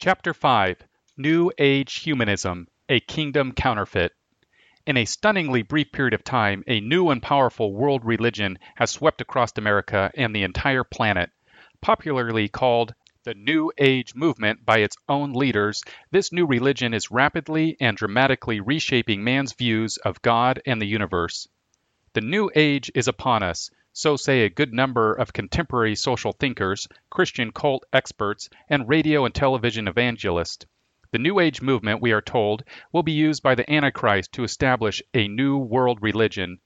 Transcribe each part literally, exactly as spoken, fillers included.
Chapter five, New Age Humanism, A Kingdom Counterfeit. In a stunningly brief period of time, a new and powerful world religion has swept across America and the entire planet. Popularly called the New Age movement by its own leaders, this new religion is rapidly and dramatically reshaping man's views of God and the universe. The New Age is upon us. So say a good number of contemporary social thinkers, Christian cult experts, and radio and television evangelists. The New Age movement, we are told, will be used by the Antichrist to establish a new world religion.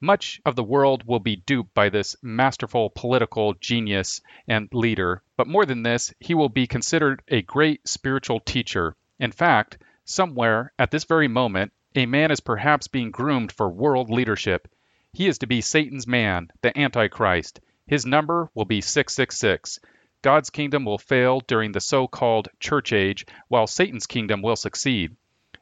Much of the world will be duped by this masterful political genius and leader, but more than this, he will be considered a great spiritual teacher. In fact, somewhere at this very moment, a man is perhaps being groomed for world leadership. He is to be Satan's man, the Antichrist. His number will be six six six. God's kingdom will fail during the so-called church age, while Satan's kingdom will succeed.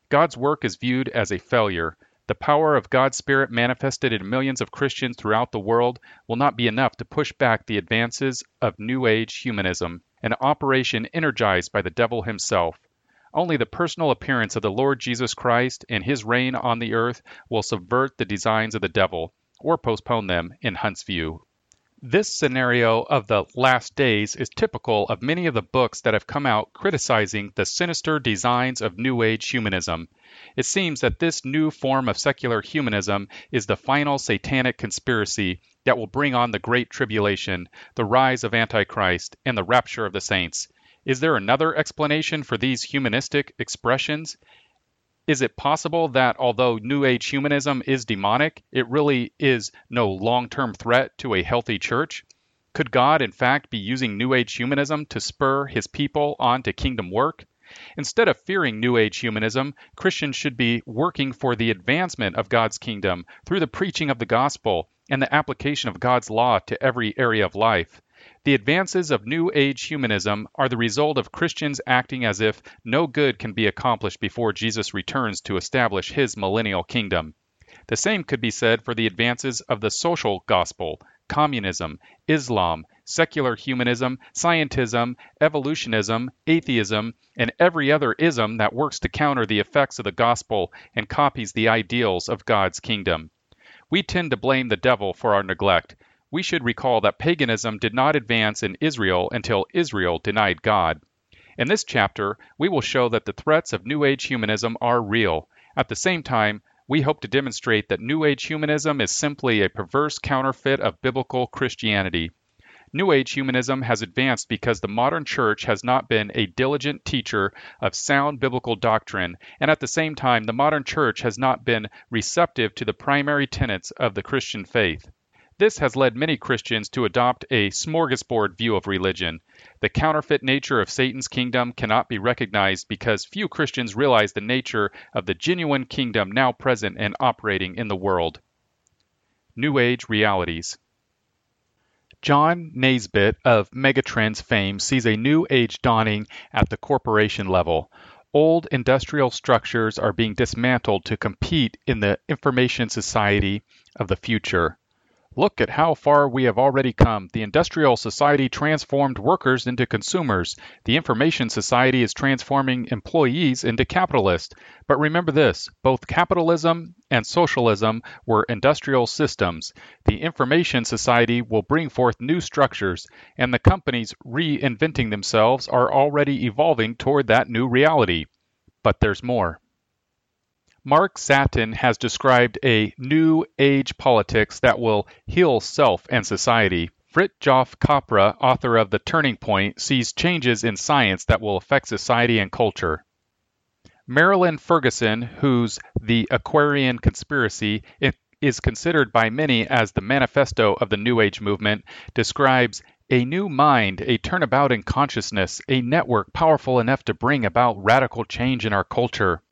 God's work is viewed as a failure. The power of God's Spirit manifested in millions of Christians throughout the world will not be enough to push back the advances of New Age humanism, an operation energized by the devil himself. Only the personal appearance of the Lord Jesus Christ and his reign on the earth will subvert the designs of the devil, or postpone them in Hunt's view. This scenario of the last days is typical of many of the books that have come out criticizing the sinister designs of New Age humanism. It seems that this new form of secular humanism is the final satanic conspiracy that will bring on the Great Tribulation, the rise of Antichrist, and the rapture of the saints. Is there another explanation for these humanistic expressions? Is it possible that although New Age humanism is demonic, it really is no long-term threat to a healthy church? Could God, in fact, be using New Age humanism to spur his people on to kingdom work? Instead of fearing New Age humanism, Christians should be working for the advancement of God's kingdom through the preaching of the gospel and the application of God's law to every area of life. The advances of New Age humanism are the result of Christians acting as if no good can be accomplished before Jesus returns to establish his millennial kingdom. The same could be said for the advances of the social gospel, communism, Islam, secular humanism, scientism, evolutionism, atheism, and every other ism that works to counter the effects of the gospel and copies the ideals of God's kingdom. We tend to blame the devil for our neglect. We should recall that paganism did not advance in Israel until Israel denied God. In this chapter, we will show that the threats of New Age humanism are real. At the same time, we hope to demonstrate that New Age humanism is simply a perverse counterfeit of biblical Christianity. New Age humanism has advanced because the modern church has not been a diligent teacher of sound biblical doctrine, and at the same time, the modern church has not been receptive to the primary tenets of the Christian faith. This has led many Christians to adopt a smorgasbord view of religion. The counterfeit nature of Satan's kingdom cannot be recognized because few Christians realize the nature of the genuine kingdom now present and operating in the world. New Age realities. John Naisbitt of Megatrends fame sees a New Age dawning at the corporation level. Old industrial structures are being dismantled to compete in the information society of the future. Look at how far we have already come. The industrial society transformed workers into consumers. The information society is transforming employees into capitalists. But remember this, both capitalism and socialism were industrial systems. The information society will bring forth new structures, and the companies reinventing themselves are already evolving toward that new reality. But there's more. Mark Satin has described a New Age politics that will heal self and society. Fritjof Capra, author of The Turning Point, sees changes in science that will affect society and culture. Marilyn Ferguson, whose The Aquarian Conspiracy is considered by many as the manifesto of the New Age movement, describes a new mind, a turnabout in consciousness, a network powerful enough to bring about radical change in our culture.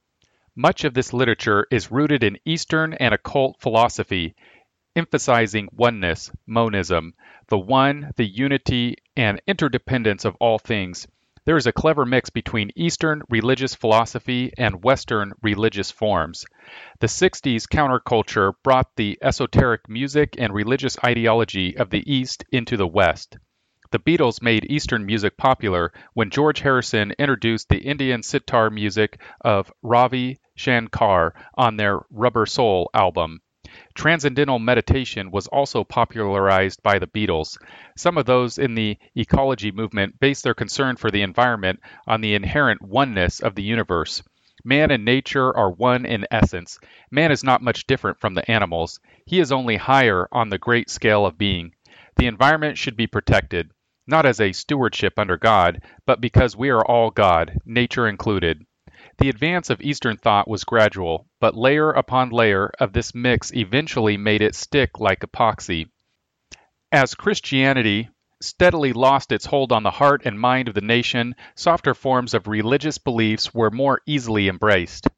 Much of this literature is rooted in Eastern and occult philosophy, emphasizing oneness, monism, the one, the unity, and interdependence of all things. There is a clever mix between Eastern religious philosophy and Western religious forms. The sixties counterculture brought the esoteric music and religious ideology of the East into the West. The Beatles made Eastern music popular when George Harrison introduced the Indian sitar music of Ravi Shankar on their Rubber Soul album. Transcendental meditation was also popularized by the Beatles. Some of those in the ecology movement based their concern for the environment on the inherent oneness of the universe. Man and nature are one in essence. Man is not much different from the animals. He is only higher on the great scale of being. The environment should be protected, not as a stewardship under God, but because we are all God, nature included. The advance of Eastern thought was gradual, but layer upon layer of this mix eventually made it stick like epoxy. As Christianity steadily lost its hold on the heart and mind of the nation, softer forms of religious beliefs were more easily embraced.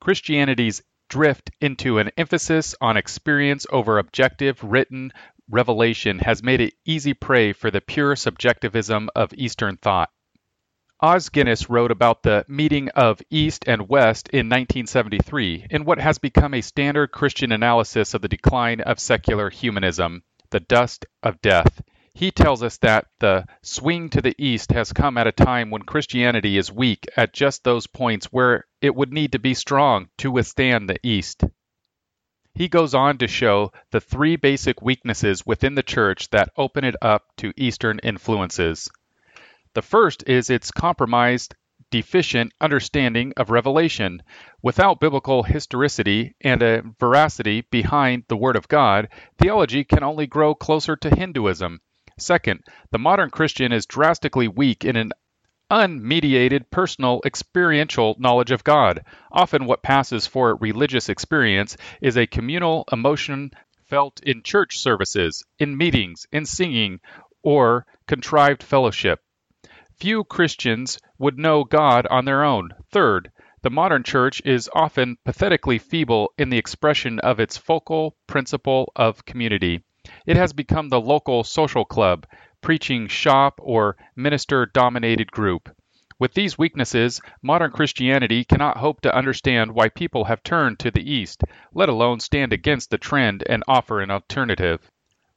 Christianity's drift into an emphasis on experience over objective written revelation has made it easy prey for the pure subjectivism of Eastern thought. Os Guinness wrote about the meeting of East and West in nineteen seventy-three in what has become a standard Christian analysis of the decline of secular humanism, The Dust of Death. He tells us that the swing to the East has come at a time when Christianity is weak at just those points where it would need to be strong to withstand the East. He goes on to show the three basic weaknesses within the church that open it up to Eastern influences. The first is its compromised, deficient understanding of revelation. Without biblical historicity and a veracity behind the Word of God, theology can only grow closer to Hinduism. Second, the modern Christian is drastically weak in an unmediated personal experiential knowledge of God. Often what passes for religious experience is a communal emotion felt in church services, in meetings, in singing, or contrived fellowship. Few Christians would know God on their own. Third, the modern church is often pathetically feeble in the expression of its focal principle of community. It has become the local social club, preaching shop, or minister-dominated group. With these weaknesses, modern Christianity cannot hope to understand why people have turned to the East, let alone stand against the trend and offer an alternative.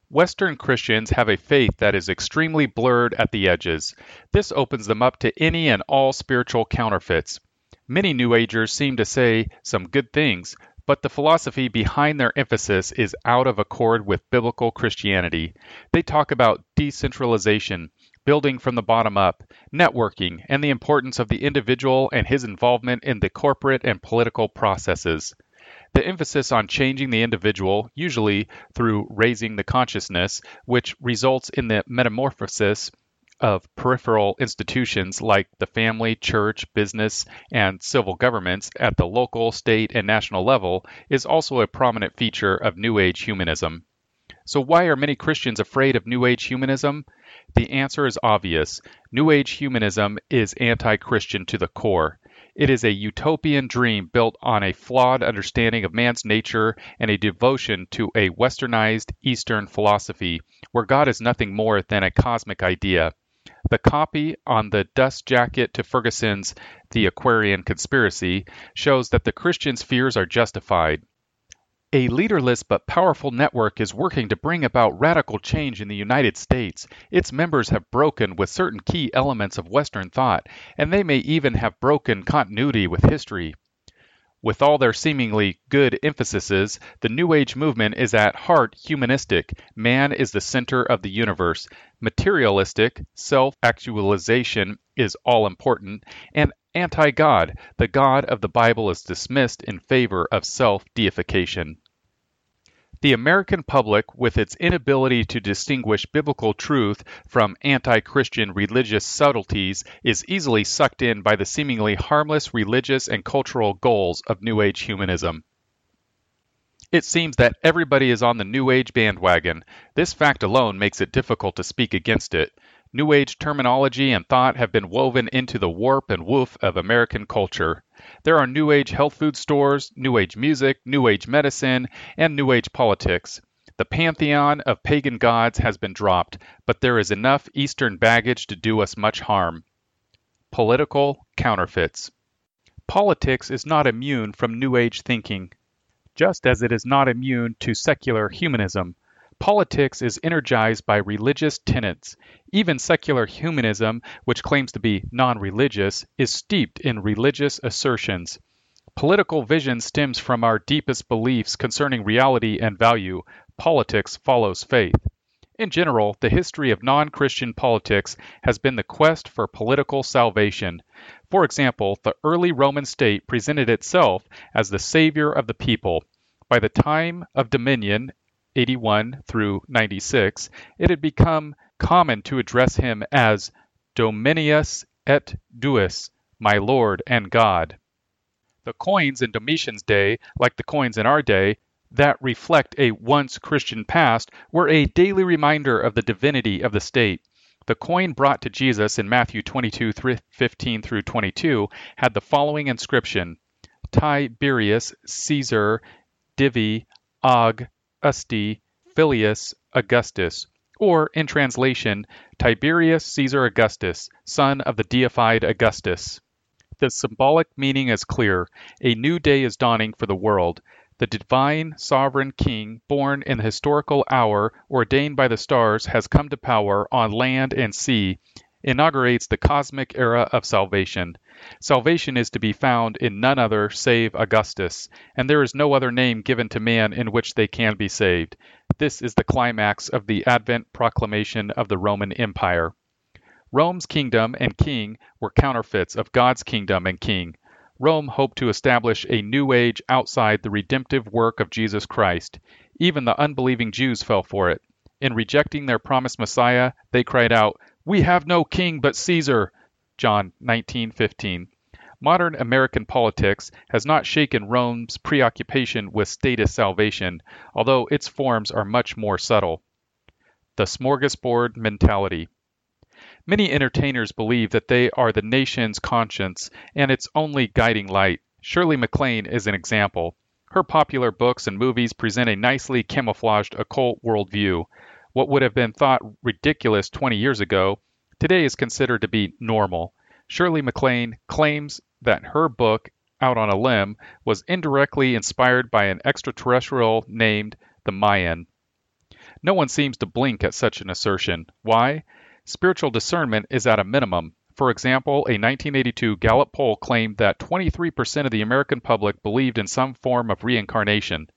Western Christians have a faith that is extremely blurred at the edges. This opens them up to any and all spiritual counterfeits. Many New Agers seem to say some good things, but the philosophy behind their emphasis is out of accord with biblical Christianity. They talk about decentralization, building from the bottom up, networking, and the importance of the individual and his involvement in the corporate and political processes. The emphasis on changing the individual, usually through raising the consciousness, which results in the metamorphosis of peripheral institutions like the family, church, business, and civil governments at the local, state, and national level, is also a prominent feature of New Age humanism. So why are many Christians afraid of New Age humanism? The answer is obvious. New Age humanism is anti-Christian to the core. It is a utopian dream built on a flawed understanding of man's nature and a devotion to a westernized Eastern philosophy, where God is nothing more than a cosmic idea. The copy on the dust jacket to Ferguson's The Aquarian Conspiracy shows that the Christians' fears are justified. A leaderless but powerful network is working to bring about radical change in the United States. Its members have broken with certain key elements of Western thought, and they may even have broken continuity with history. With all their seemingly good emphases, the New Age movement is at heart humanistic. Man is the center of the universe. Materialistic, self-actualization is all-important, and anti-God, the God of the Bible is dismissed in favor of self-deification. The American public, with its inability to distinguish biblical truth from anti-Christian religious subtleties, is easily sucked in by the seemingly harmless religious and cultural goals of New Age humanism. It seems that everybody is on the New Age bandwagon. This fact alone makes it difficult to speak against it. New Age terminology and thought have been woven into the warp and woof of American culture. There are New Age health food stores, New Age music, New Age medicine, and New Age politics. The pantheon of pagan gods has been dropped, but there is enough Eastern baggage to do us much harm. Political counterfeits. Politics is not immune from New Age thinking, just as it is not immune to secular humanism. Politics is energized by religious tenets. Even secular humanism, which claims to be non-religious, is steeped in religious assertions. Political vision stems from our deepest beliefs concerning reality and value. Politics follows faith. In general, the history of non-Christian politics has been the quest for political salvation. For example, the early Roman state presented itself as the savior of the people. By the time of Domitian, eighty-one through ninety-six, it had become common to address him as Dominius et Deus, my Lord and God. The coins in Domitian's day, like the coins in our day, that reflect a once Christian past were a daily reminder of the divinity of the state. The coin brought to Jesus in Matthew twenty-two fifteen through twenty-two had the following inscription: Tiberius Caesar Divi Ag Usti Filius Augustus, or in translation, Tiberius Caesar Augustus, son of the deified Augustus. The symbolic meaning is clear. A new day is dawning for the world. The divine sovereign king, born in the historical hour ordained by the stars, has come to power on land and sea, inaugurates the cosmic era of salvation. Salvation is to be found in none other save Augustus, and there is no other name given to man in which they can be saved. This is the climax of the Advent proclamation of the Roman Empire. Rome's kingdom and king were counterfeits of God's kingdom and king. Rome hoped to establish a new age outside the redemptive work of Jesus Christ. Even the unbelieving Jews fell for it. In rejecting their promised Messiah, they cried out, "We have no king but Caesar," John nineteen fifteen. Modern American politics has not shaken Rome's preoccupation with status salvation, although its forms are much more subtle. The smorgasbord mentality. Many entertainers believe that they are the nation's conscience and its only guiding light. Shirley MacLaine is an example. Her popular books and movies present a nicely camouflaged occult worldview. What would have been thought ridiculous twenty years ago, today is considered to be normal. Shirley MacLaine claims that her book, Out on a Limb, was indirectly inspired by an extraterrestrial named the Mayan. No one seems to blink at such an assertion. Why? Spiritual discernment is at a minimum. For example, a nineteen eighty-two Gallup poll claimed that twenty-three percent of the American public believed in some form of reincarnation.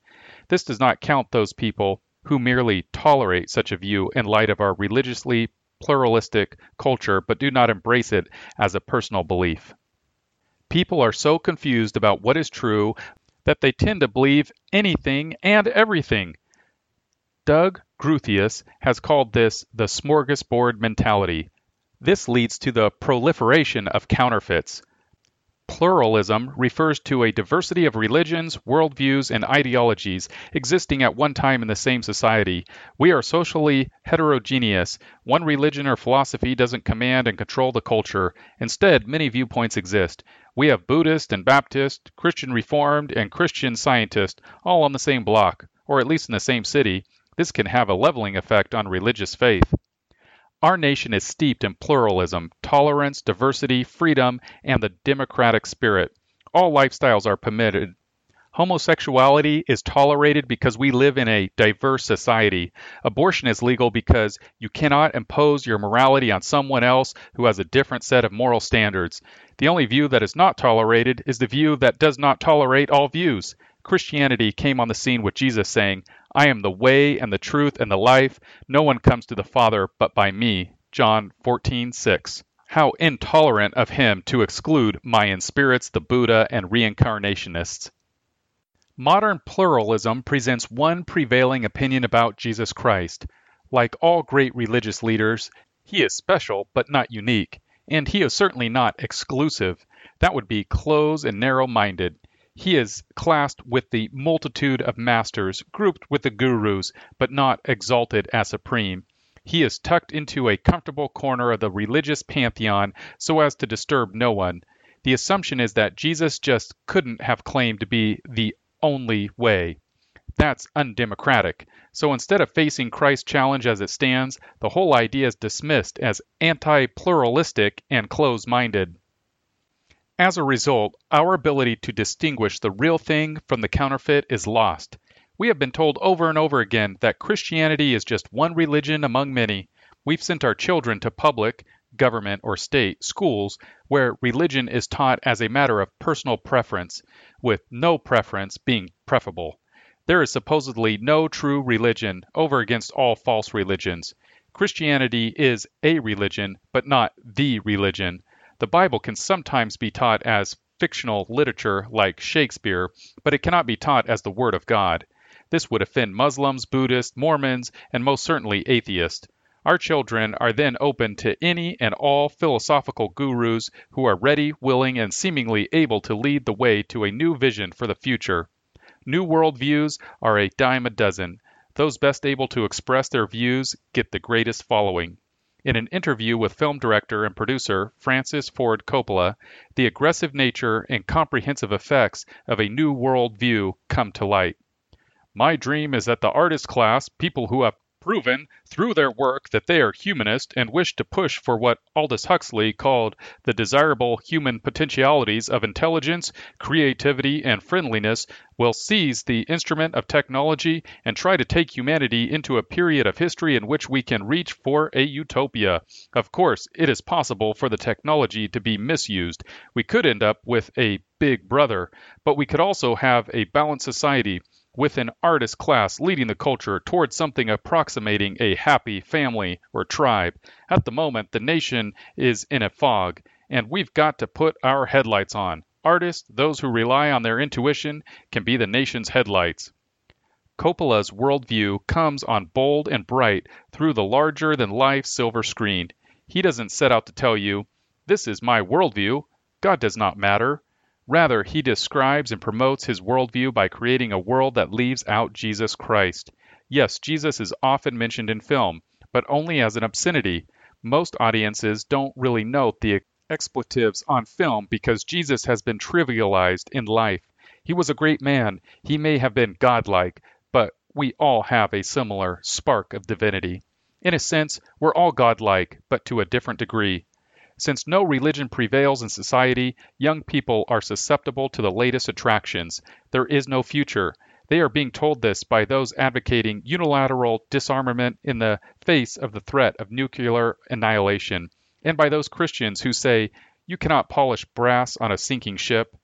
This does not count those people who merely tolerate such a view in light of our religiously pluralistic culture, but do not embrace it as a personal belief. People are so confused about what is true that they tend to believe anything and everything. Doug Groothuis has called this the smorgasbord mentality. This leads to the proliferation of counterfeits. Pluralism refers to a diversity of religions, worldviews, and ideologies existing at one time in the same society. We are socially heterogeneous. One religion or philosophy doesn't command and control the culture. Instead, many viewpoints exist. We have Buddhist and Baptist, Christian Reformed, and Christian Scientist, all on the same block, or at least in the same city. This can have a leveling effect on religious faith. Our nation is steeped in pluralism, tolerance, diversity, freedom, and the democratic spirit. All lifestyles are permitted. Homosexuality is tolerated because we live in a diverse society. Abortion is legal because you cannot impose your morality on someone else who has a different set of moral standards. The only view that is not tolerated is the view that does not tolerate all views. Christianity came on the scene with Jesus saying, "I am the way and the truth and the life. No one comes to the Father but by me." John fourteen six. How intolerant of him to exclude Mayan spirits, the Buddha, and reincarnationists. Modern pluralism presents one prevailing opinion about Jesus Christ. Like all great religious leaders, he is special but not unique, and he is certainly not exclusive. That would be close and narrow-minded. He is classed with the multitude of masters, grouped with the gurus, but not exalted as supreme. He is tucked into a comfortable corner of the religious pantheon so as to disturb no one. The assumption is that Jesus just couldn't have claimed to be the only way. That's undemocratic. So instead of facing Christ's challenge as it stands, the whole idea is dismissed as anti-pluralistic and close-minded. As a result, our ability to distinguish the real thing from the counterfeit is lost. We have been told over and over again that Christianity is just one religion among many. We've sent our children to public, government, or state schools where religion is taught as a matter of personal preference, with no preference being preferable. There is supposedly no true religion over against all false religions. Christianity is a religion, but not the religion. The Bible can sometimes be taught as fictional literature like Shakespeare, but it cannot be taught as the Word of God. This would offend Muslims, Buddhists, Mormons, and most certainly atheists. Our children are then open to any and all philosophical gurus who are ready, willing, and seemingly able to lead the way to a new vision for the future. New worldviews are a dime a dozen. Those best able to express their views get the greatest following. In an interview with film director and producer Francis Ford Coppola, the aggressive nature and comprehensive effects of a new world view come to light. My dream is that the artist class, people who have proven through their work that they are humanist and wish to push for what Aldous Huxley called the desirable human potentialities of intelligence, creativity, and friendliness, will seize the instrument of technology and try to take humanity into a period of history in which we can reach for a utopia. Of course, it is possible for the technology to be misused. We could end up with a Big Brother, but we could also have a balanced society with an artist class leading the culture toward something approximating a happy family or tribe. At the moment, the nation is in a fog, and we've got to put our headlights on. Artists, those who rely on their intuition, can be the nation's headlights. Coppola's worldview comes on bold and bright through the larger-than-life silver screen. He doesn't set out to tell you, "This is my worldview. God does not matter." Rather, he describes and promotes his worldview by creating a world that leaves out Jesus Christ. Yes, Jesus is often mentioned in film, but only as an obscenity. Most audiences don't really note the expletives on film because Jesus has been trivialized in life. He was a great man. He may have been godlike, but we all have a similar spark of divinity. In a sense, we're all godlike, but to a different degree. Since no religion prevails in society, young people are susceptible to the latest attractions. There is no future. They are being told this by those advocating unilateral disarmament in the face of the threat of nuclear annihilation, and by those Christians who say, "You cannot polish brass on a sinking ship."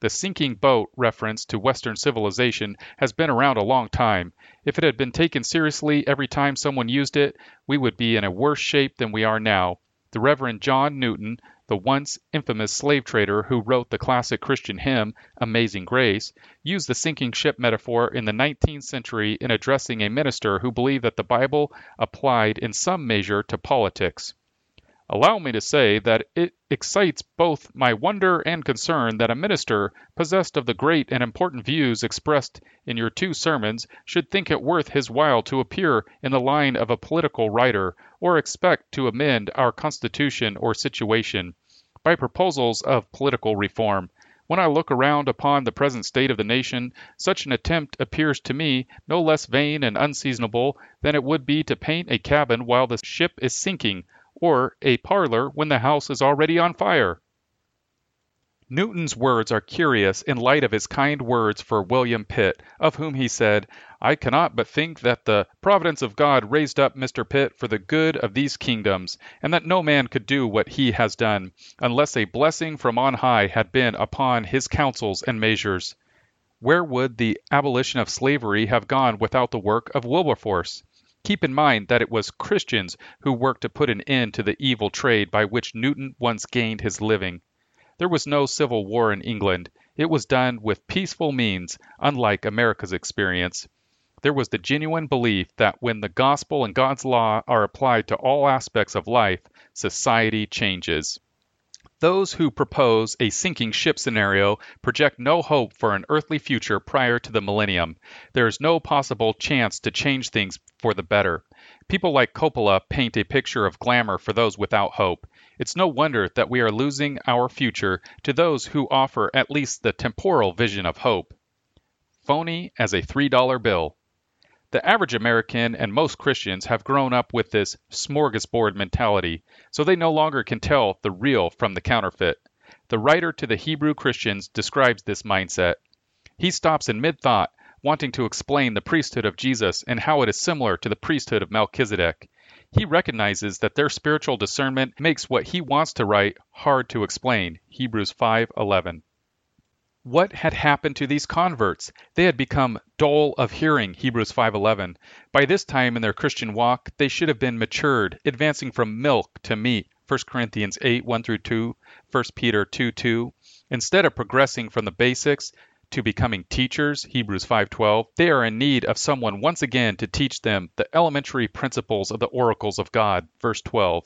The sinking boat reference to Western civilization has been around a long time. If it had been taken seriously every time someone used it, we would be in a worse shape than we are now. The Reverend John Newton, the once infamous slave trader who wrote the classic Christian hymn, Amazing Grace, used the sinking ship metaphor in the nineteenth century in addressing a minister who believed that the Bible applied in some measure to politics. Allow me to say that it excites both my wonder and concern that a minister possessed of the great and important views expressed in your two sermons should think it worth his while to appear in the line of a political writer or expect to amend our constitution or situation by proposals of political reform. When I look around upon the present state of the nation, such an attempt appears to me no less vain and unseasonable than it would be to paint a cabin while the ship is sinking, or a parlor when the house is already on fire. Newton's words are curious in light of his kind words for William Pitt, of whom he said, "I cannot but think that the providence of God raised up Mister Pitt for the good of these kingdoms, and that no man could do what he has done, unless a blessing from on high had been upon his counsels and measures." Where would the abolition of slavery have gone without the work of Wilberforce? Keep in mind that it was Christians who worked to put an end to the evil trade by which Newton once gained his living. There was no civil war in England. It was done with peaceful means, unlike America's experience. There was the genuine belief that when the gospel and God's law are applied to all aspects of life, society changes. Those who propose a sinking ship scenario project no hope for an earthly future prior to the millennium. There is no possible chance to change things for the better. People like Coppola paint a picture of glamour for those without hope. It's no wonder that we are losing our future to those who offer at least the temporal vision of hope. Phony as a three dollar bill. The average American and most Christians have grown up with this smorgasbord mentality, so they no longer can tell the real from the counterfeit. The writer to the Hebrew Christians describes this mindset. He stops in mid-thought, wanting to explain the priesthood of Jesus and how it is similar to the priesthood of Melchizedek. He recognizes that their spiritual discernment makes what he wants to write hard to explain. Hebrews five eleven. What had happened to these converts? They had become dull of hearing, Hebrews five eleven. By this time in their Christian walk, they should have been matured, advancing from milk to meat, First Corinthians eight one through two, First Peter two two. Instead of progressing from the basics to becoming teachers, Hebrews five twelve, they are in need of someone once again to teach them the elementary principles of the oracles of God, verse twelve.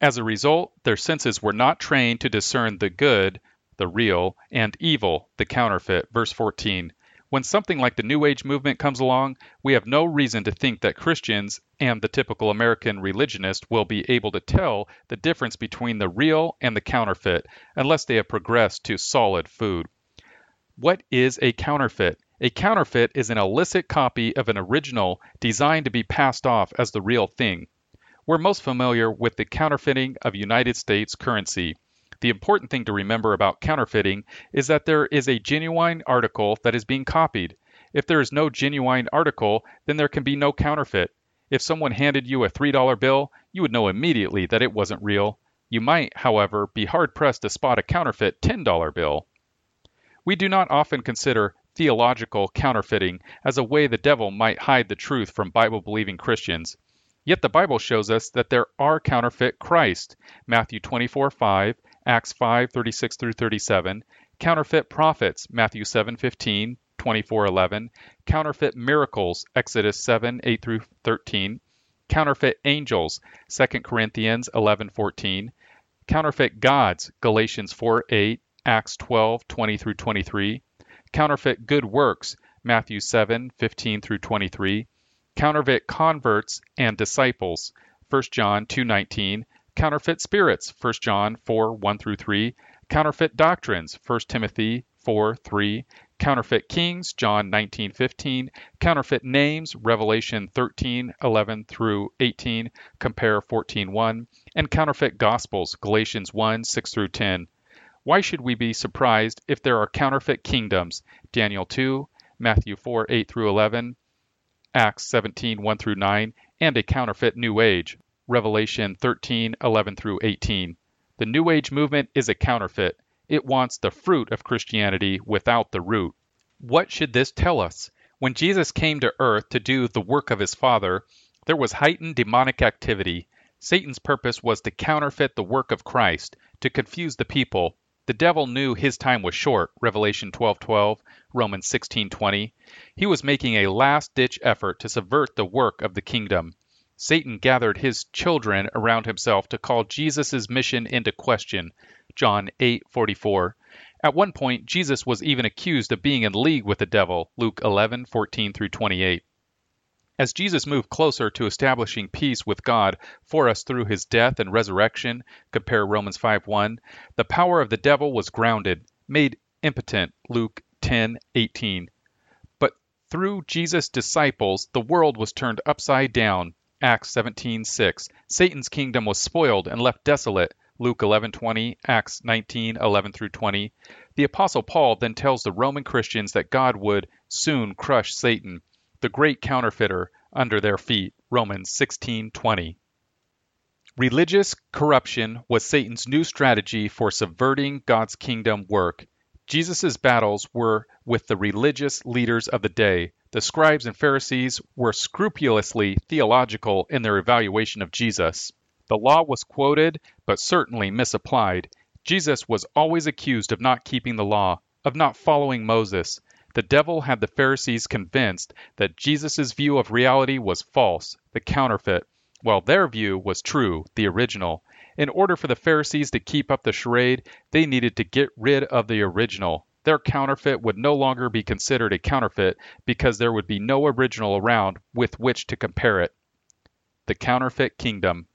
As a result, their senses were not trained to discern the good, the real, and evil, the counterfeit, verse fourteen. When something like the New Age movement comes along, we have no reason to think that Christians and the typical American religionist will be able to tell the difference between the real and the counterfeit, unless they have progressed to solid food. What is a counterfeit? A counterfeit is an illicit copy of an original designed to be passed off as the real thing. We're most familiar with the counterfeiting of United States currency. The important thing to remember about counterfeiting is that there is a genuine article that is being copied. If there is no genuine article, then there can be no counterfeit. If someone handed you a three dollar bill, you would know immediately that it wasn't real. You might, however, be hard-pressed to spot a counterfeit ten dollar bill. We do not often consider theological counterfeiting as a way the devil might hide the truth from Bible-believing Christians. Yet the Bible shows us that there are counterfeit Christ, Matthew twenty-four five, Acts five thirty-six through thirty-seven, counterfeit prophets, Matthew seven fifteen, twenty-four eleven, counterfeit miracles, Exodus seven eight through thirteen, counterfeit angels, Second Corinthians eleven fourteen, counterfeit gods, Galatians four eight, Acts twelve twenty through twenty-three, counterfeit good works, Matthew seven fifteen through twenty-three, counterfeit converts and disciples, First John two nineteen, counterfeit spirits, First John four one through three, counterfeit doctrines, First Timothy four three, counterfeit kings, John nineteen fifteen, counterfeit names, Revelation thirteen eleven through eighteen, compare fourteen one, and counterfeit gospels, Galatians one six through ten. Why should we be surprised if there are counterfeit kingdoms? Daniel two, Matthew four eight through eleven, Acts seventeen one through nine, and a counterfeit New Age, Revelation thirteen eleven through eighteen. The New Age movement is a counterfeit. It wants the fruit of Christianity without the root. What should this tell us? When Jesus came to earth to do the work of his Father, there was heightened demonic activity. Satan's purpose was to counterfeit the work of Christ, to confuse the people. The devil knew his time was short, Revelation twelve twelve, Romans sixteen twenty. He was making a last-ditch effort to subvert the work of the kingdom. Satan gathered his children around himself to call Jesus' mission into question, John eight forty-four. At one point, Jesus was even accused of being in league with the devil, Luke eleven fourteen through twenty-eight. As Jesus moved closer to establishing peace with God for us through his death and resurrection, compare Romans five one, the power of the devil was grounded, made impotent, Luke ten eighteen. But through Jesus' disciples, the world was turned upside down, Acts seventeen six. Satan's kingdom was spoiled and left desolate, Luke eleven twenty, Acts nineteen eleven through twenty. The Apostle Paul then tells the Roman Christians that God would soon crush Satan, the great counterfeiter, under their feet, Romans sixteen twenty. Religious corruption was Satan's new strategy for subverting God's kingdom work. Jesus' battles were with the religious leaders of the day. The scribes and Pharisees were scrupulously theological in their evaluation of Jesus. The law was quoted, but certainly misapplied. Jesus was always accused of not keeping the law, of not following Moses. The devil had the Pharisees convinced that Jesus' view of reality was false, the counterfeit, while their view was true, the original. In order for the Pharisees to keep up the charade, they needed to get rid of the original. Their counterfeit would no longer be considered a counterfeit because there would be no original around with which to compare it. The counterfeit kingdom.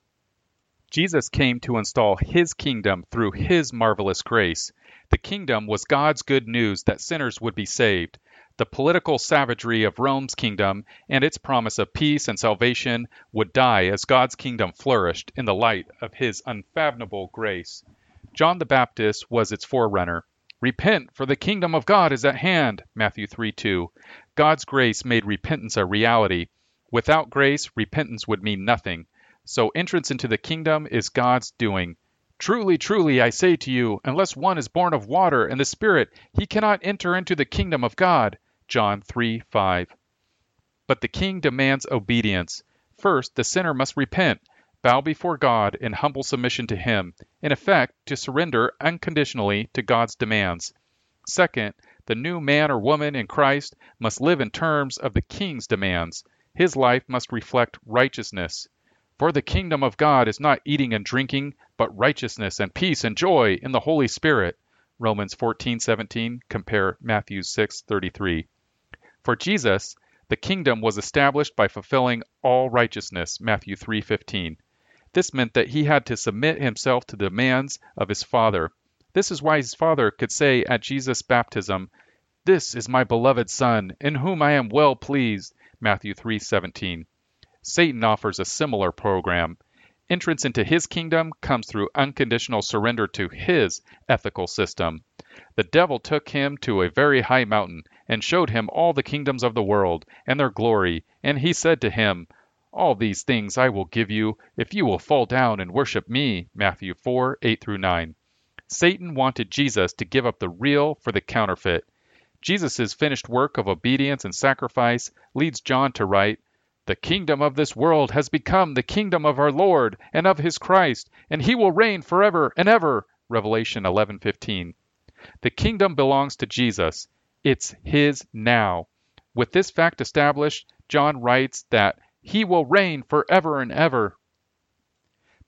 Jesus came to install his kingdom through his marvelous grace. The kingdom was God's good news that sinners would be saved. The political savagery of Rome's kingdom and its promise of peace and salvation would die as God's kingdom flourished in the light of his unfathomable grace. John the Baptist was its forerunner. Repent, for the kingdom of God is at hand, Matthew three two. God's grace made repentance a reality. Without grace, repentance would mean nothing. So entrance into the kingdom is God's doing. Truly, truly, I say to you, unless one is born of water and the Spirit, he cannot enter into the kingdom of God, John three five. But the king demands obedience. First, the sinner must repent, bow before God in humble submission to him, in effect, to surrender unconditionally to God's demands. Second, the new man or woman in Christ must live in terms of the king's demands. His life must reflect righteousness. For the kingdom of God is not eating and drinking, but righteousness and peace and joy in the Holy Spirit. Romans fourteen seventeen, compare Matthew six thirty-three. For Jesus, the kingdom was established by fulfilling all righteousness, Matthew three fifteen. This meant that he had to submit himself to the demands of his Father. This is why his Father could say at Jesus' baptism, "This is my beloved Son, in whom I am well pleased," Matthew three seventeen. Satan offers a similar program. Entrance into his kingdom comes through unconditional surrender to his ethical system. The devil took him to a very high mountain and showed him all the kingdoms of the world and their glory. And he said to him, "All these things I will give you if you will fall down and worship me," Matthew four eight through nine. Satan wanted Jesus to give up the real for the counterfeit. Jesus' finished work of obedience and sacrifice leads John to write, "The kingdom of this world has become the kingdom of our Lord and of his Christ, and he will reign forever and ever," Revelation eleven fifteen. The kingdom belongs to Jesus. It's his now. With this fact established, John writes that he will reign forever and ever.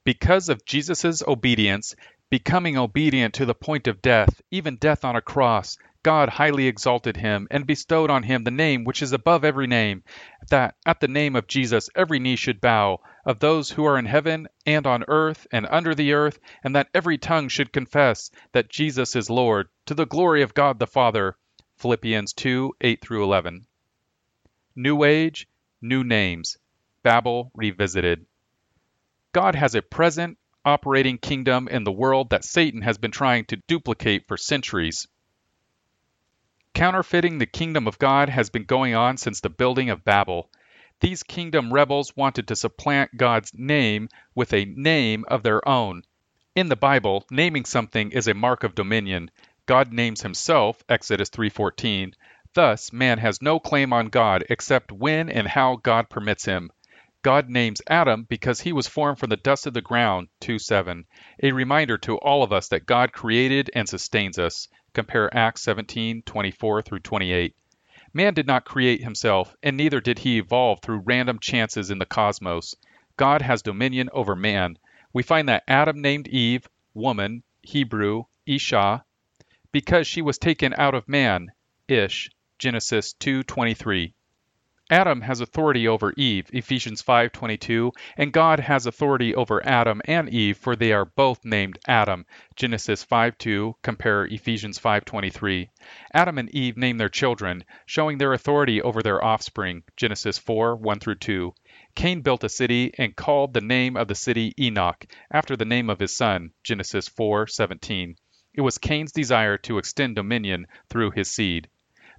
Because of Jesus' obedience, becoming obedient to the point of death, even death on a cross, God highly exalted him and bestowed on him the name which is above every name, that at the name of Jesus every knee should bow, of those who are in heaven and on earth and under the earth, and that every tongue should confess that Jesus is Lord, to the glory of God the Father. Philippians two eight through eleven. New Age, New Names. Babel Revisited. God has a present operating kingdom in the world that Satan has been trying to duplicate for centuries. Counterfeiting the kingdom of God has been going on since the building of Babel. These kingdom rebels wanted to supplant God's name with a name of their own. In the Bible, naming something is a mark of dominion. God names himself, Exodus three fourteen. Thus, man has no claim on God except when and how God permits him. God names Adam because he was formed from the dust of the ground, two seven, a reminder to all of us that God created and sustains us. Compare Acts seventeen twenty-four through twenty-eight. Man did not create himself, and neither did he evolve through random chances in the cosmos. God has dominion over man. We find that Adam named Eve, woman, Hebrew, Isha, because she was taken out of man, Ish, Genesis two twenty-three. Adam has authority over Eve, Ephesians five twenty-two, and God has authority over Adam and Eve, for they are both named Adam, Genesis five two, compare Ephesians five twenty-three. Adam and Eve named their children, showing their authority over their offspring, Genesis four one through two. Cain built a city and called the name of the city Enoch, after the name of his son, Genesis four seventeen. It was Cain's desire to extend dominion through his seed.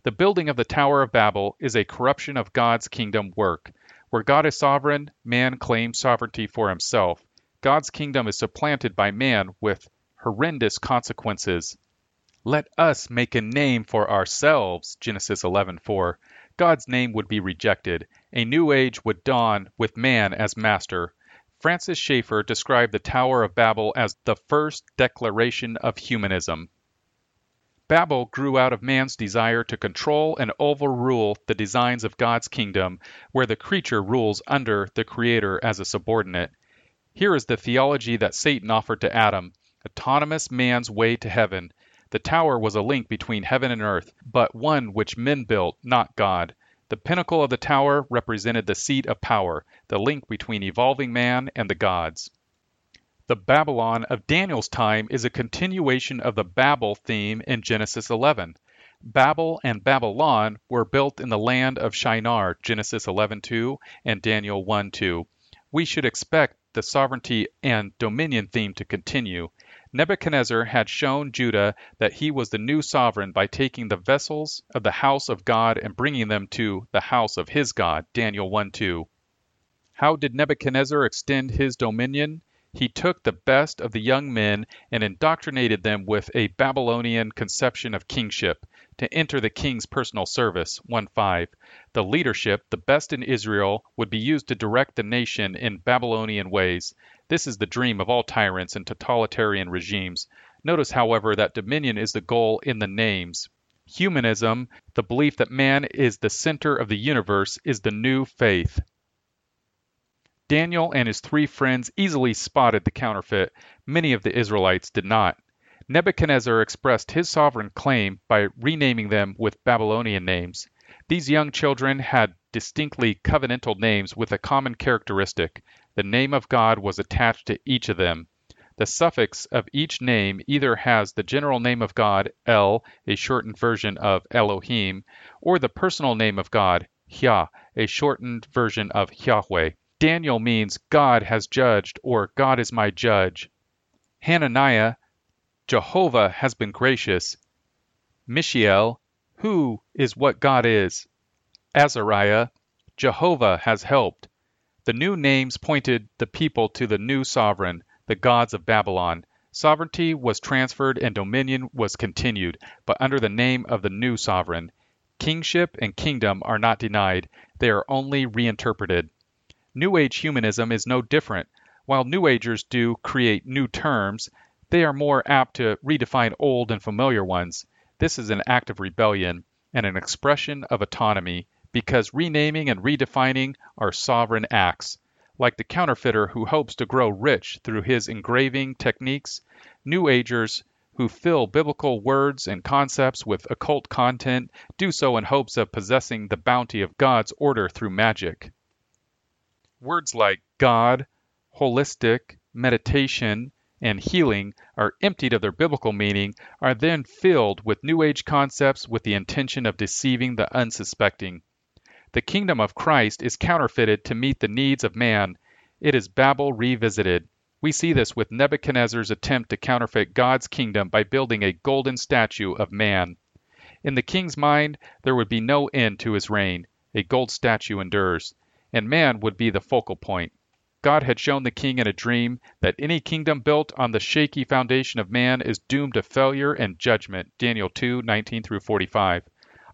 The building of the Tower of Babel is a corruption of God's kingdom work. Where God is sovereign, man claims sovereignty for himself. God's kingdom is supplanted by man with horrendous consequences. Let us make a name for ourselves, Genesis eleven four. God's name would be rejected. A new age would dawn with man as master. Francis Schaeffer described the Tower of Babel as the first declaration of humanism. Babel grew out of man's desire to control and overrule the designs of God's kingdom, where the creature rules under the Creator as a subordinate. Here is the theology that Satan offered to Adam, autonomous man's way to heaven. The tower was a link between heaven and earth, but one which men built, not God. The pinnacle of the tower represented the seat of power, the link between evolving man and the gods. The Babylon of Daniel's time is a continuation of the Babel theme in Genesis eleven. Babel and Babylon were built in the land of Shinar, Genesis eleven two and Daniel one two. We should expect the sovereignty and dominion theme to continue. Nebuchadnezzar had shown Judah that he was the new sovereign by taking the vessels of the house of God and bringing them to the house of his God, Daniel one two. How did Nebuchadnezzar extend his dominion? He took the best of the young men and indoctrinated them with a Babylonian conception of kingship, to enter the king's personal service, one five. The leadership, the best in Israel, would be used to direct the nation in Babylonian ways. This is the dream of all tyrants and totalitarian regimes. Notice, however, that dominion is the goal in the names. Humanism, the belief that man is the center of the universe, is the new faith. Daniel and his three friends easily spotted the counterfeit. Many of the Israelites did not. Nebuchadnezzar expressed his sovereign claim by renaming them with Babylonian names. These young children had distinctly covenantal names with a common characteristic. The name of God was attached to each of them. The suffix of each name either has the general name of God, El, a shortened version of Elohim, or the personal name of God, Yah, a shortened version of Yahweh. Daniel means God has judged, or God is my judge. Hananiah, Jehovah has been gracious. Mishael, who is what God is. Azariah, Jehovah has helped. The new names pointed the people to the new sovereign, the gods of Babylon. Sovereignty was transferred and dominion was continued, but under the name of the new sovereign. Kingship and kingdom are not denied, they are only reinterpreted. New Age humanism is no different. While New Agers do create new terms, they are more apt to redefine old and familiar ones. This is an act of rebellion and an expression of autonomy, because renaming and redefining are sovereign acts. Like the counterfeiter who hopes to grow rich through his engraving techniques, New Agers who fill biblical words and concepts with occult content do so in hopes of possessing the bounty of God's order through magic. Words like God, holistic, meditation, and healing are emptied of their biblical meaning, are then filled with New Age concepts with the intention of deceiving the unsuspecting. The kingdom of Christ is counterfeited to meet the needs of man. It is Babel revisited. We see this with Nebuchadnezzar's attempt to counterfeit God's kingdom by building a golden statue of man. In the king's mind, there would be no end to his reign. A gold statue endures, and man would be the focal point. God had shown the king in a dream that any kingdom built on the shaky foundation of man is doomed to failure and judgment, Daniel two nineteen through forty-five.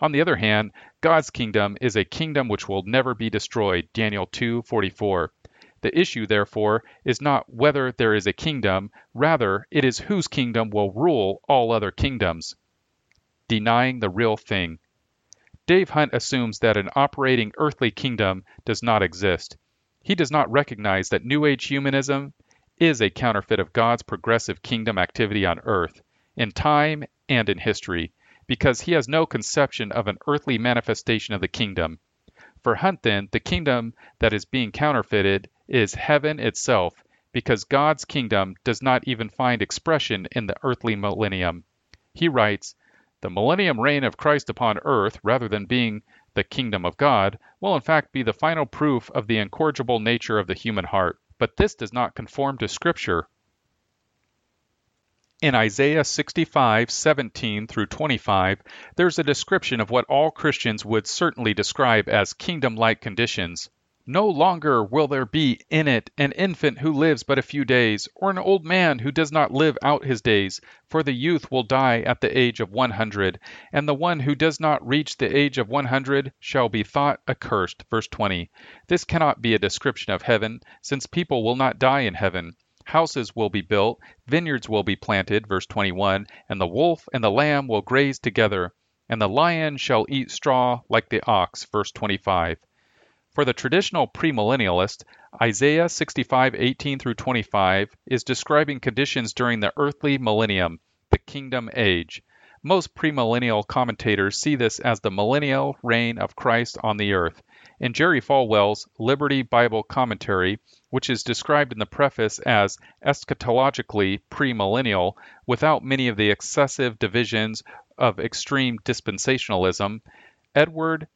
On the other hand, God's kingdom is a kingdom which will never be destroyed, Daniel two forty-four. The issue, therefore, is not whether there is a kingdom, rather it is whose kingdom will rule all other kingdoms. Denying the real thing. Dave Hunt assumes that an operating earthly kingdom does not exist. He does not recognize that New Age humanism is a counterfeit of God's progressive kingdom activity on earth, in time and in history, because he has no conception of an earthly manifestation of the kingdom. For Hunt, then, the kingdom that is being counterfeited is heaven itself, because God's kingdom does not even find expression in the earthly millennium. He writes, "The millennium reign of Christ upon earth, rather than being the kingdom of God, will in fact be the final proof of the incorrigible nature of the human heart. But this does not conform to Scripture." In Isaiah sixty-five, seventeen through twenty-five, there's a description of what all Christians would certainly describe as kingdom-like conditions. "No longer will there be in it an infant who lives but a few days, or an old man who does not live out his days, for the youth will die at the age of one hundred, and the one who does not reach the age of one hundred shall be thought accursed." Verse twenty. This cannot be a description of heaven, since people will not die in heaven. Houses will be built, vineyards will be planted, verse twenty-one, and the wolf and the lamb will graze together, and the lion shall eat straw like the ox, verse twenty-five. For the traditional premillennialist, Isaiah sixty-five, eighteen through twenty-five is describing conditions during the earthly millennium, the kingdom age. Most premillennial commentators see this as the millennial reign of Christ on the earth. In Jerry Falwell's Liberty Bible Commentary, which is described in the preface as eschatologically premillennial, without many of the excessive divisions of extreme dispensationalism, Edward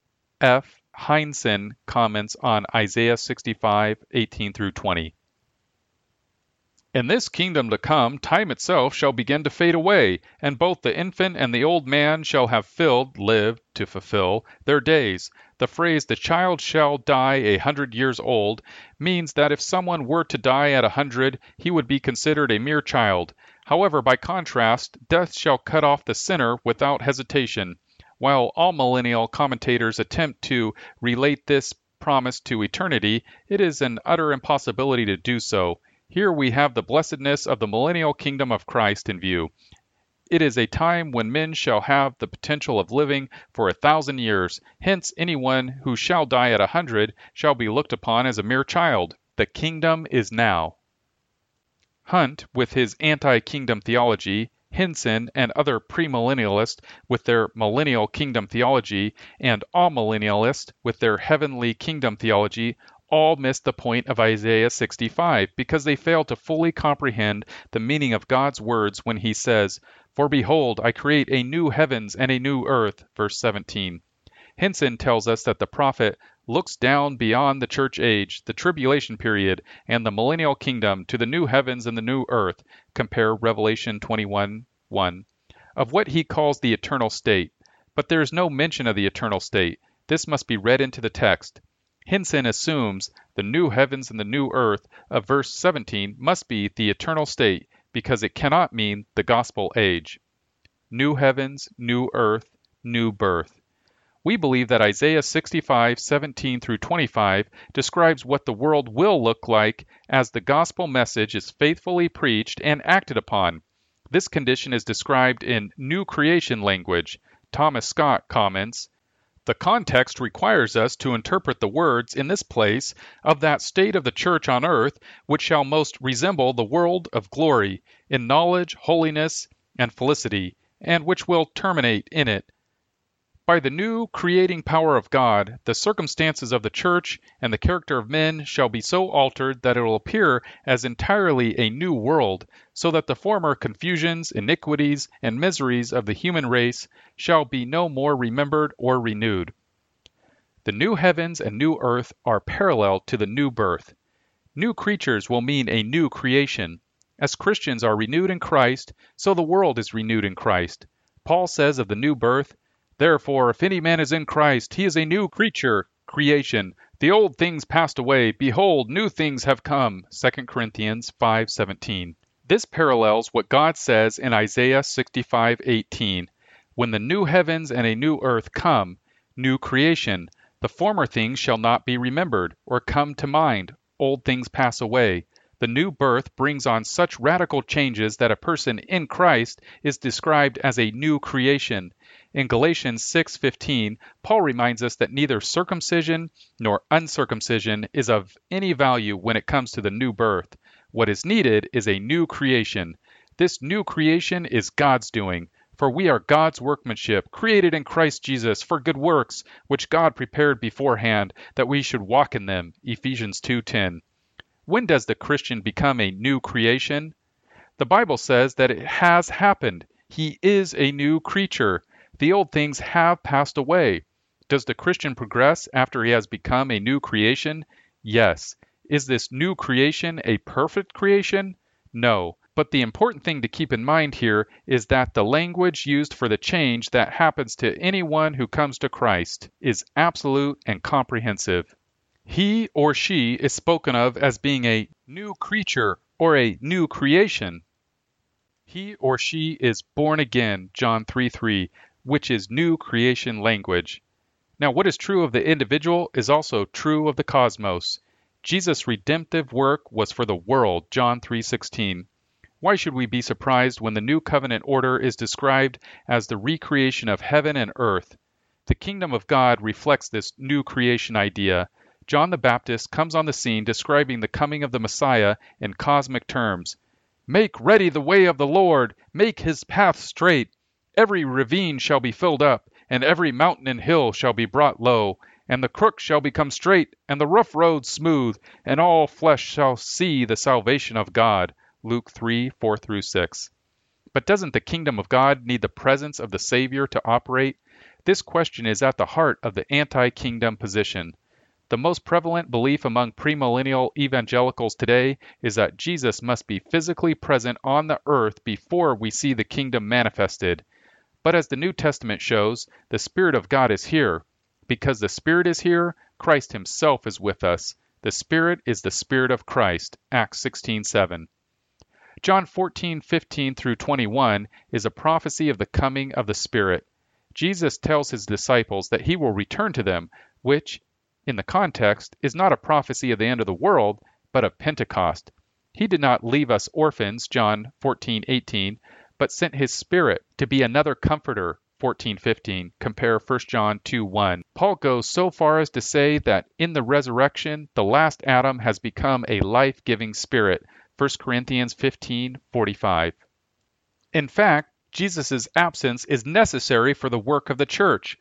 F. Heinsohn comments on Isaiah sixty-five, eighteen through twenty. In this kingdom to come, time itself shall begin to fade away, and both the infant and the old man shall have filled, lived, to fulfill, their days. The phrase, the child shall die a hundred years old, means that if someone were to die at a hundred, he would be considered a mere child. However, by contrast, death shall cut off the sinner without hesitation. While all millennial commentators attempt to relate this promise to eternity, it is an utter impossibility to do so. Here we have the blessedness of the millennial kingdom of Christ in view. It is a time when men shall have the potential of living for a thousand years. Hence, anyone who shall die at a hundred shall be looked upon as a mere child. The kingdom is now. Hunt, with his anti-kingdom theology, Henson, and other premillennialists with their millennial kingdom theology, and all millennialists with their heavenly kingdom theology, all missed the point of Isaiah sixty-five because they failed to fully comprehend the meaning of God's words when he says, "For behold, I create a new heavens and a new earth," verse seventeen. Henson tells us that the prophet looks down beyond the church age, the tribulation period, and the millennial kingdom to the new heavens and the new earth, compare Revelation twenty-one one, of what he calls the eternal state. But there is no mention of the eternal state. This must be read into the text. Henson assumes the new heavens and the new earth of verse seventeen must be the eternal state because it cannot mean the gospel age. New heavens, new earth, new birth. We believe that Isaiah sixty-five, seventeen through twenty-five describes what the world will look like as the gospel message is faithfully preached and acted upon. This condition is described in New Creation language. Thomas Scott comments, "The context requires us to interpret the words in this place of that state of the church on earth which shall most resemble the world of glory in knowledge, holiness, and felicity, and which will terminate in it. By the new creating power of God, the circumstances of the church and the character of men shall be so altered that it will appear as entirely a new world, so that the former confusions, iniquities, and miseries of the human race shall be no more remembered or renewed." The new heavens and new earth are parallel to the new birth. New creatures will mean a new creation. As Christians are renewed in Christ, so the world is renewed in Christ. Paul says of the new birth, "Therefore, if any man is in Christ, he is a new creature, creation. The old things passed away. Behold, new things have come." Second Corinthians five seventeen. This parallels what God says in Isaiah sixty-five eighteen. "When the new heavens and a new earth come, new creation, the former things shall not be remembered or come to mind. Old things pass away." The new birth brings on such radical changes that a person in Christ is described as a new creation. In Galatians six fifteen, Paul reminds us that neither circumcision nor uncircumcision is of any value when it comes to the new birth. What is needed is a new creation. This new creation is God's doing, for we are God's workmanship, created in Christ Jesus for good works, which God prepared beforehand that we should walk in them. Ephesians two ten. When does the Christian become a new creation? The Bible says that it has happened. He is a new creature. The old things have passed away. Does the Christian progress after he has become a new creation? Yes. Is this new creation a perfect creation? No. But the important thing to keep in mind here is that the language used for the change that happens to anyone who comes to Christ is absolute and comprehensive. He or she is spoken of as being a new creature or a new creation. He or she is born again, John three three. Which is new creation language. Now, what is true of the individual is also true of the cosmos. Jesus' redemptive work was for the world, John three sixteen. Why should we be surprised when the new covenant order is described as the recreation of heaven and earth? The kingdom of God reflects this new creation idea. John the Baptist comes on the scene describing the coming of the Messiah in cosmic terms. "Make ready the way of the Lord, make his path straight. Every ravine shall be filled up, and every mountain and hill shall be brought low, and the crook shall become straight, and the rough road smooth, and all flesh shall see the salvation of God." Luke three four through six. But doesn't the kingdom of God need the presence of the Savior to operate? This question is at the heart of the anti-kingdom position. The most prevalent belief among premillennial evangelicals today is that Jesus must be physically present on the earth before we see the kingdom manifested. But as the New Testament shows, the Spirit of God is here. Because the Spirit is here, Christ himself is with us. The Spirit is the Spirit of Christ, Acts sixteen seven. John fourteen fifteen through twenty-one is a prophecy of the coming of the Spirit. Jesus tells his disciples that he will return to them, which, in the context, is not a prophecy of the end of the world, but of Pentecost. He did not leave us orphans, John fourteen eighteen, but sent his Spirit to be another comforter, fourteen fifteen. Compare First John two one. Paul goes so far as to say that in the resurrection, the last Adam has become a life-giving spirit. First Corinthians fifteen forty-five. In fact, Jesus' absence is necessary for the work of the church.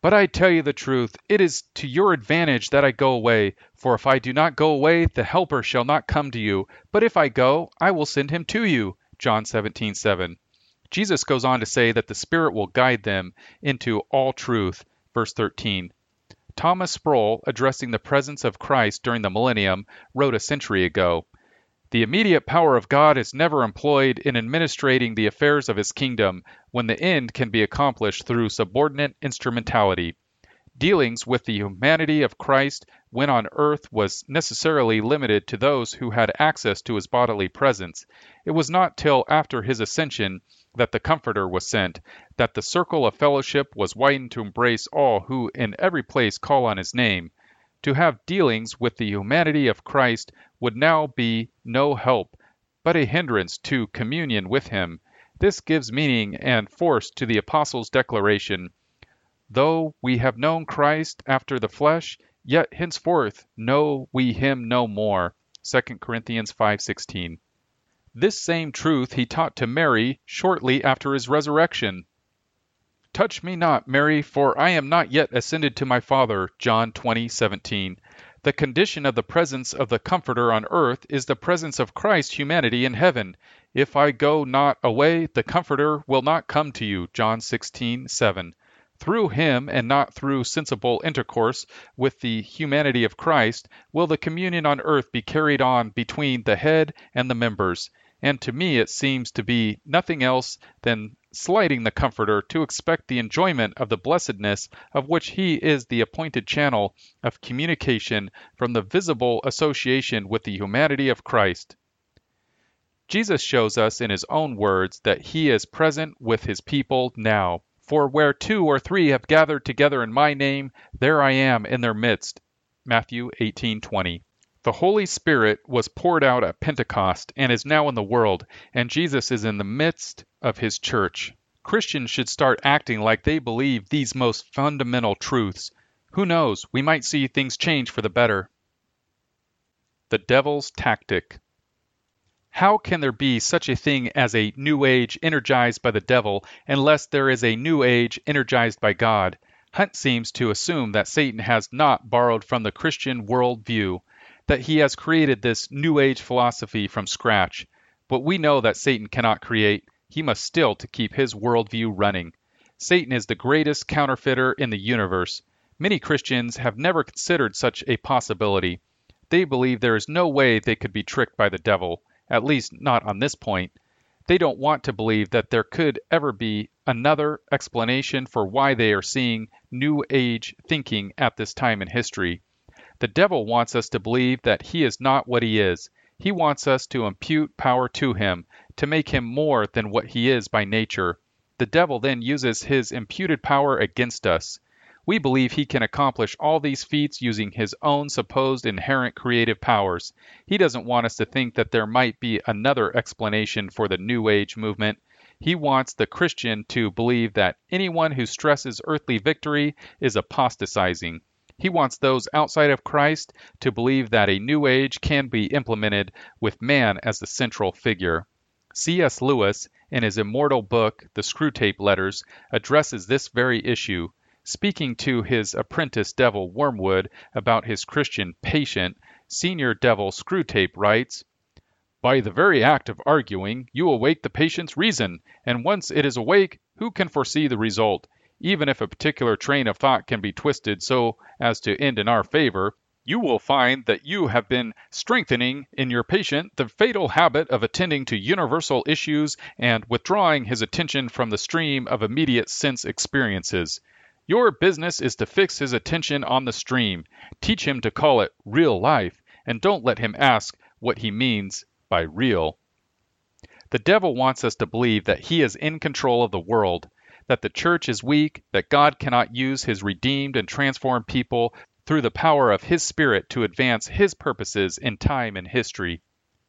But I tell you the truth, it is to your advantage that I go away. For if I do not go away, the Helper shall not come to you. But if I go, I will send him to you. John seventeen seven. Jesus goes on to say that the Spirit will guide them into all truth, verse thirteen. Thomas Sproul, addressing the presence of Christ during the millennium, wrote a century ago, "The immediate power of God is never employed in administrating the affairs of his kingdom when the end can be accomplished through subordinate instrumentality. Dealings with the humanity of Christ when on earth was necessarily limited to those who had access to his bodily presence. It was not till after his ascension that the Comforter was sent, that the circle of fellowship was widened to embrace all who in every place call on his name. To have dealings with the humanity of Christ would now be no help, but a hindrance to communion with him. This gives meaning and force to the Apostles' declaration, 'Though we have known Christ after the flesh, yet henceforth know we him no more.' Second Corinthians five sixteen. This same truth he taught to Mary shortly after his resurrection. "Touch me not, Mary, for I am not yet ascended to my Father," John twenty seventeen. The condition of the presence of the Comforter on earth is the presence of Christ's humanity in heaven. "If I go not away, the Comforter will not come to you," John sixteen seven. Through him, and not through sensible intercourse with the humanity of Christ, will the communion on earth be carried on between the head and the members. And to me it seems to be nothing else than slighting the Comforter to expect the enjoyment of the blessedness of which he is the appointed channel of communication from the visible association with the humanity of Christ." Jesus shows us in his own words that he is present with his people now. "For where two or three have gathered together in my name, there I am in their midst." Matthew eighteen twenty. The Holy Spirit was poured out at Pentecost and is now in the world, and Jesus is in the midst of his church. Christians should start acting like they believe these most fundamental truths. Who knows, we might see things change for the better. The Devil's Tactic. How can there be such a thing as a New Age energized by the devil unless there is a New Age energized by God? Hunt seems to assume that Satan has not borrowed from the Christian worldview, that he has created this New Age philosophy from scratch. But we know that Satan cannot create. He must still to keep his worldview running. Satan is the greatest counterfeiter in the universe. Many Christians have never considered such a possibility. They believe there is no way they could be tricked by the devil. At least not on this point. They don't want to believe that there could ever be another explanation for why they are seeing New Age thinking at this time in history. The devil wants us to believe that he is not what he is. He wants us to impute power to him, to make him more than what he is by nature. The devil then uses his imputed power against us. We believe he can accomplish all these feats using his own supposed inherent creative powers. He doesn't want us to think that there might be another explanation for the New Age movement. He wants the Christian to believe that anyone who stresses earthly victory is apostatizing. He wants those outside of Christ to believe that a New Age can be implemented with man as the central figure. C S Lewis, in his immortal book, The Screwtape Letters, addresses this very issue. Speaking to his apprentice devil Wormwood about his Christian patient, senior devil Screwtape writes, "By the very act of arguing, you awake the patient's reason, and once it is awake, who can foresee the result? even if a particular train of thought can be twisted so as to end in our favor, you will find that you have been strengthening in your patient the fatal habit of attending to universal issues and withdrawing his attention from the stream of immediate sense experiences. Your business is to fix his attention on the stream. Teach him to call it real life, and don't let him ask what he means by real. The devil wants us to believe that he is in control of the world, that the church is weak, that God cannot use his redeemed and transformed people through the power of his spirit to advance his purposes in time and history.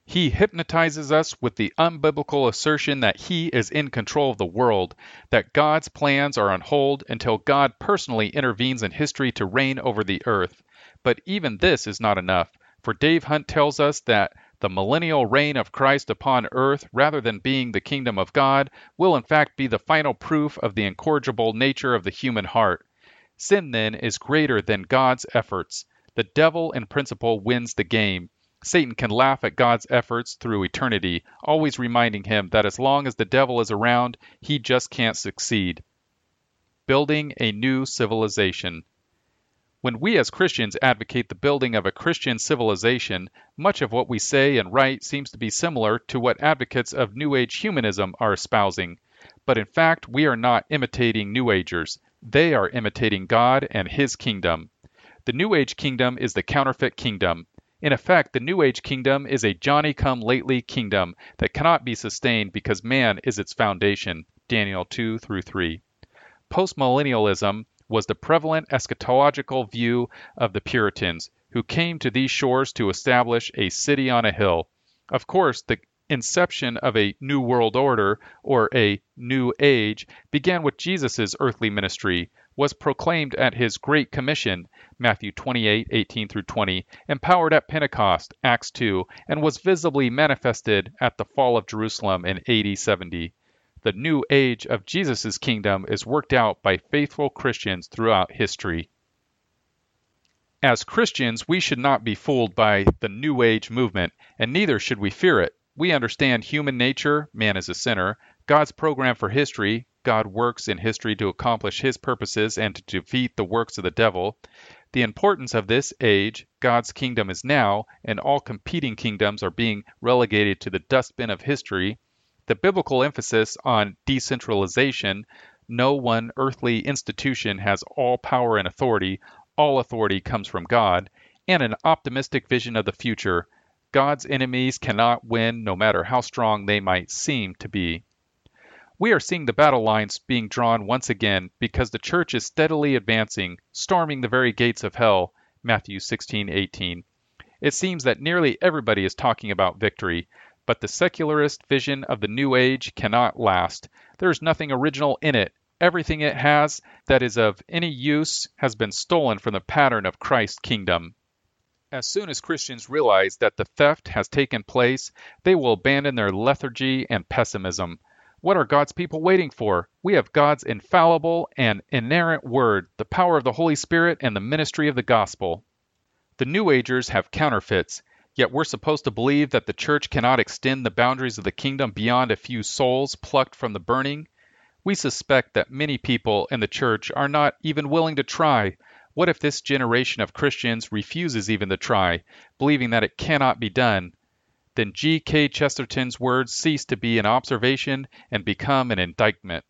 He hypnotizes us with the unbiblical assertion that he is in control of the world, that God's plans are on hold until God personally intervenes in history to reign over the earth. But even this is not enough, for Dave Hunt tells us that the millennial reign of Christ upon earth, rather than being the kingdom of God, will in fact be the final proof of the incorrigible nature of the human heart. Sin, then, is greater than God's efforts. The devil, in principle, wins the game. Satan can laugh at God's efforts through eternity, always reminding him that as long as the devil is around, he just can't succeed. Building a new civilization. When we as Christians advocate the building of a Christian civilization, much of what we say and write seems to be similar to what advocates of New Age humanism are espousing. But in fact, we are not imitating New Agers. They are imitating God and His kingdom. The New Age kingdom is the counterfeit kingdom. In effect, the New Age kingdom is a Johnny-come-lately kingdom that cannot be sustained because man is its foundation. Daniel two through three. Postmillennialism was the prevalent eschatological view of the Puritans, who came to these shores to establish a city on a hill. Of course, the inception of a New World Order, or a New Age, began with Jesus' earthly ministry, was proclaimed at his Great Commission, Matthew twenty-eight, eighteen through twenty, empowered at Pentecost, Acts two, and was visibly manifested at the fall of Jerusalem in A D seventy. The New Age of Jesus' kingdom is worked out by faithful Christians throughout history. As Christians, we should not be fooled by the New Age movement, and neither should we fear it. We understand human nature, man is a sinner, God's program for history, God works in history to accomplish his purposes and to defeat the works of the devil, the importance of this age, God's kingdom is now, and all competing kingdoms are being relegated to the dustbin of history, the biblical emphasis on decentralization, no one earthly institution has all power and authority, all authority comes from God, and an optimistic vision of the future. God's enemies cannot win, no matter how strong they might seem to be. We are seeing the battle lines being drawn once again because the church is steadily advancing, storming the very gates of hell, Matthew sixteen eighteen. It seems that nearly everybody is talking about victory, but the secularist vision of the New Age cannot last. There is nothing original in it. Everything it has that is of any use has been stolen from the pattern of Christ's kingdom. As soon as Christians realize that the theft has taken place, they will abandon their lethargy and pessimism. What are God's people waiting for? We have God's infallible and inerrant word, the power of the Holy Spirit, and the ministry of the gospel. The New Agers have counterfeits, yet we're supposed to believe that the church cannot extend the boundaries of the kingdom beyond a few souls plucked from the burning. We suspect that many people in the church are not even willing to try. What if this generation of Christians refuses even to try, believing that it cannot be done? Then G K Chesterton's words cease to be an observation and become an indictment.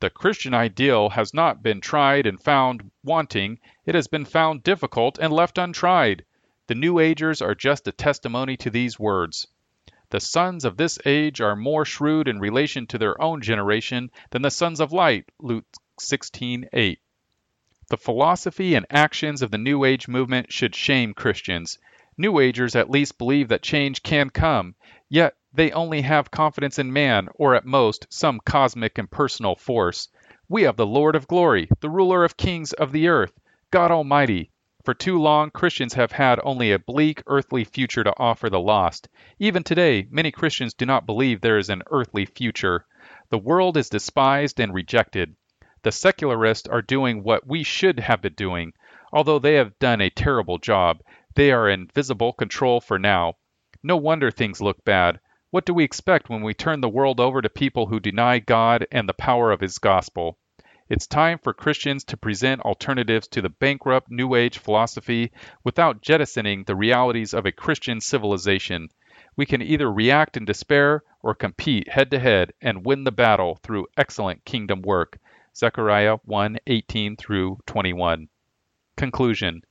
The Christian ideal has not been tried and found wanting. It has been found difficult and left untried. The New Agers are just a testimony to these words. The sons of this age are more shrewd in relation to their own generation than the sons of light, Luke sixteen eight. The philosophy and actions of the New Age movement should shame Christians. New Agers at least believe that change can come, yet they only have confidence in man, or at most, some cosmic impersonal force. We have the Lord of glory, the ruler of kings of the earth, God Almighty. For too long, Christians have had only a bleak earthly future to offer the lost. Even today, many Christians do not believe there is an earthly future. The world is despised and rejected. The secularists are doing what we should have been doing. Although they have done a terrible job, they are in visible control for now. No wonder things look bad. What do we expect when we turn the world over to people who deny God and the power of His gospel? It's time for Christians to present alternatives to the bankrupt New Age philosophy without jettisoning the realities of a Christian civilization. We can either react in despair or compete head-to-head and win the battle through excellent kingdom work. Zechariah one eighteen through twenty-one. Conclusion.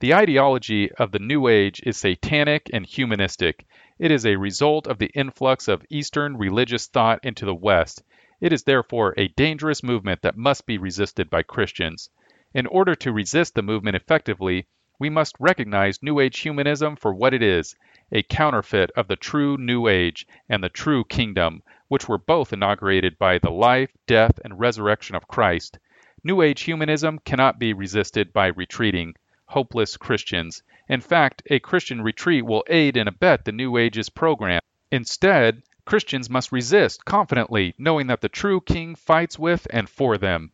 The ideology of the New Age is satanic and humanistic. It is a result of the influx of Eastern religious thought into the West. It is therefore a dangerous movement that must be resisted by Christians. In order to resist the movement effectively, we must recognize New Age humanism for what it is, a counterfeit of the true New Age and the true kingdom, which were both inaugurated by the life, death, and resurrection of Christ. New Age humanism cannot be resisted by retreating. Hopeless Christians. In fact, a Christian retreat will aid and abet the New Age's program. Instead, Christians must resist confidently, knowing that the true King fights with and for them.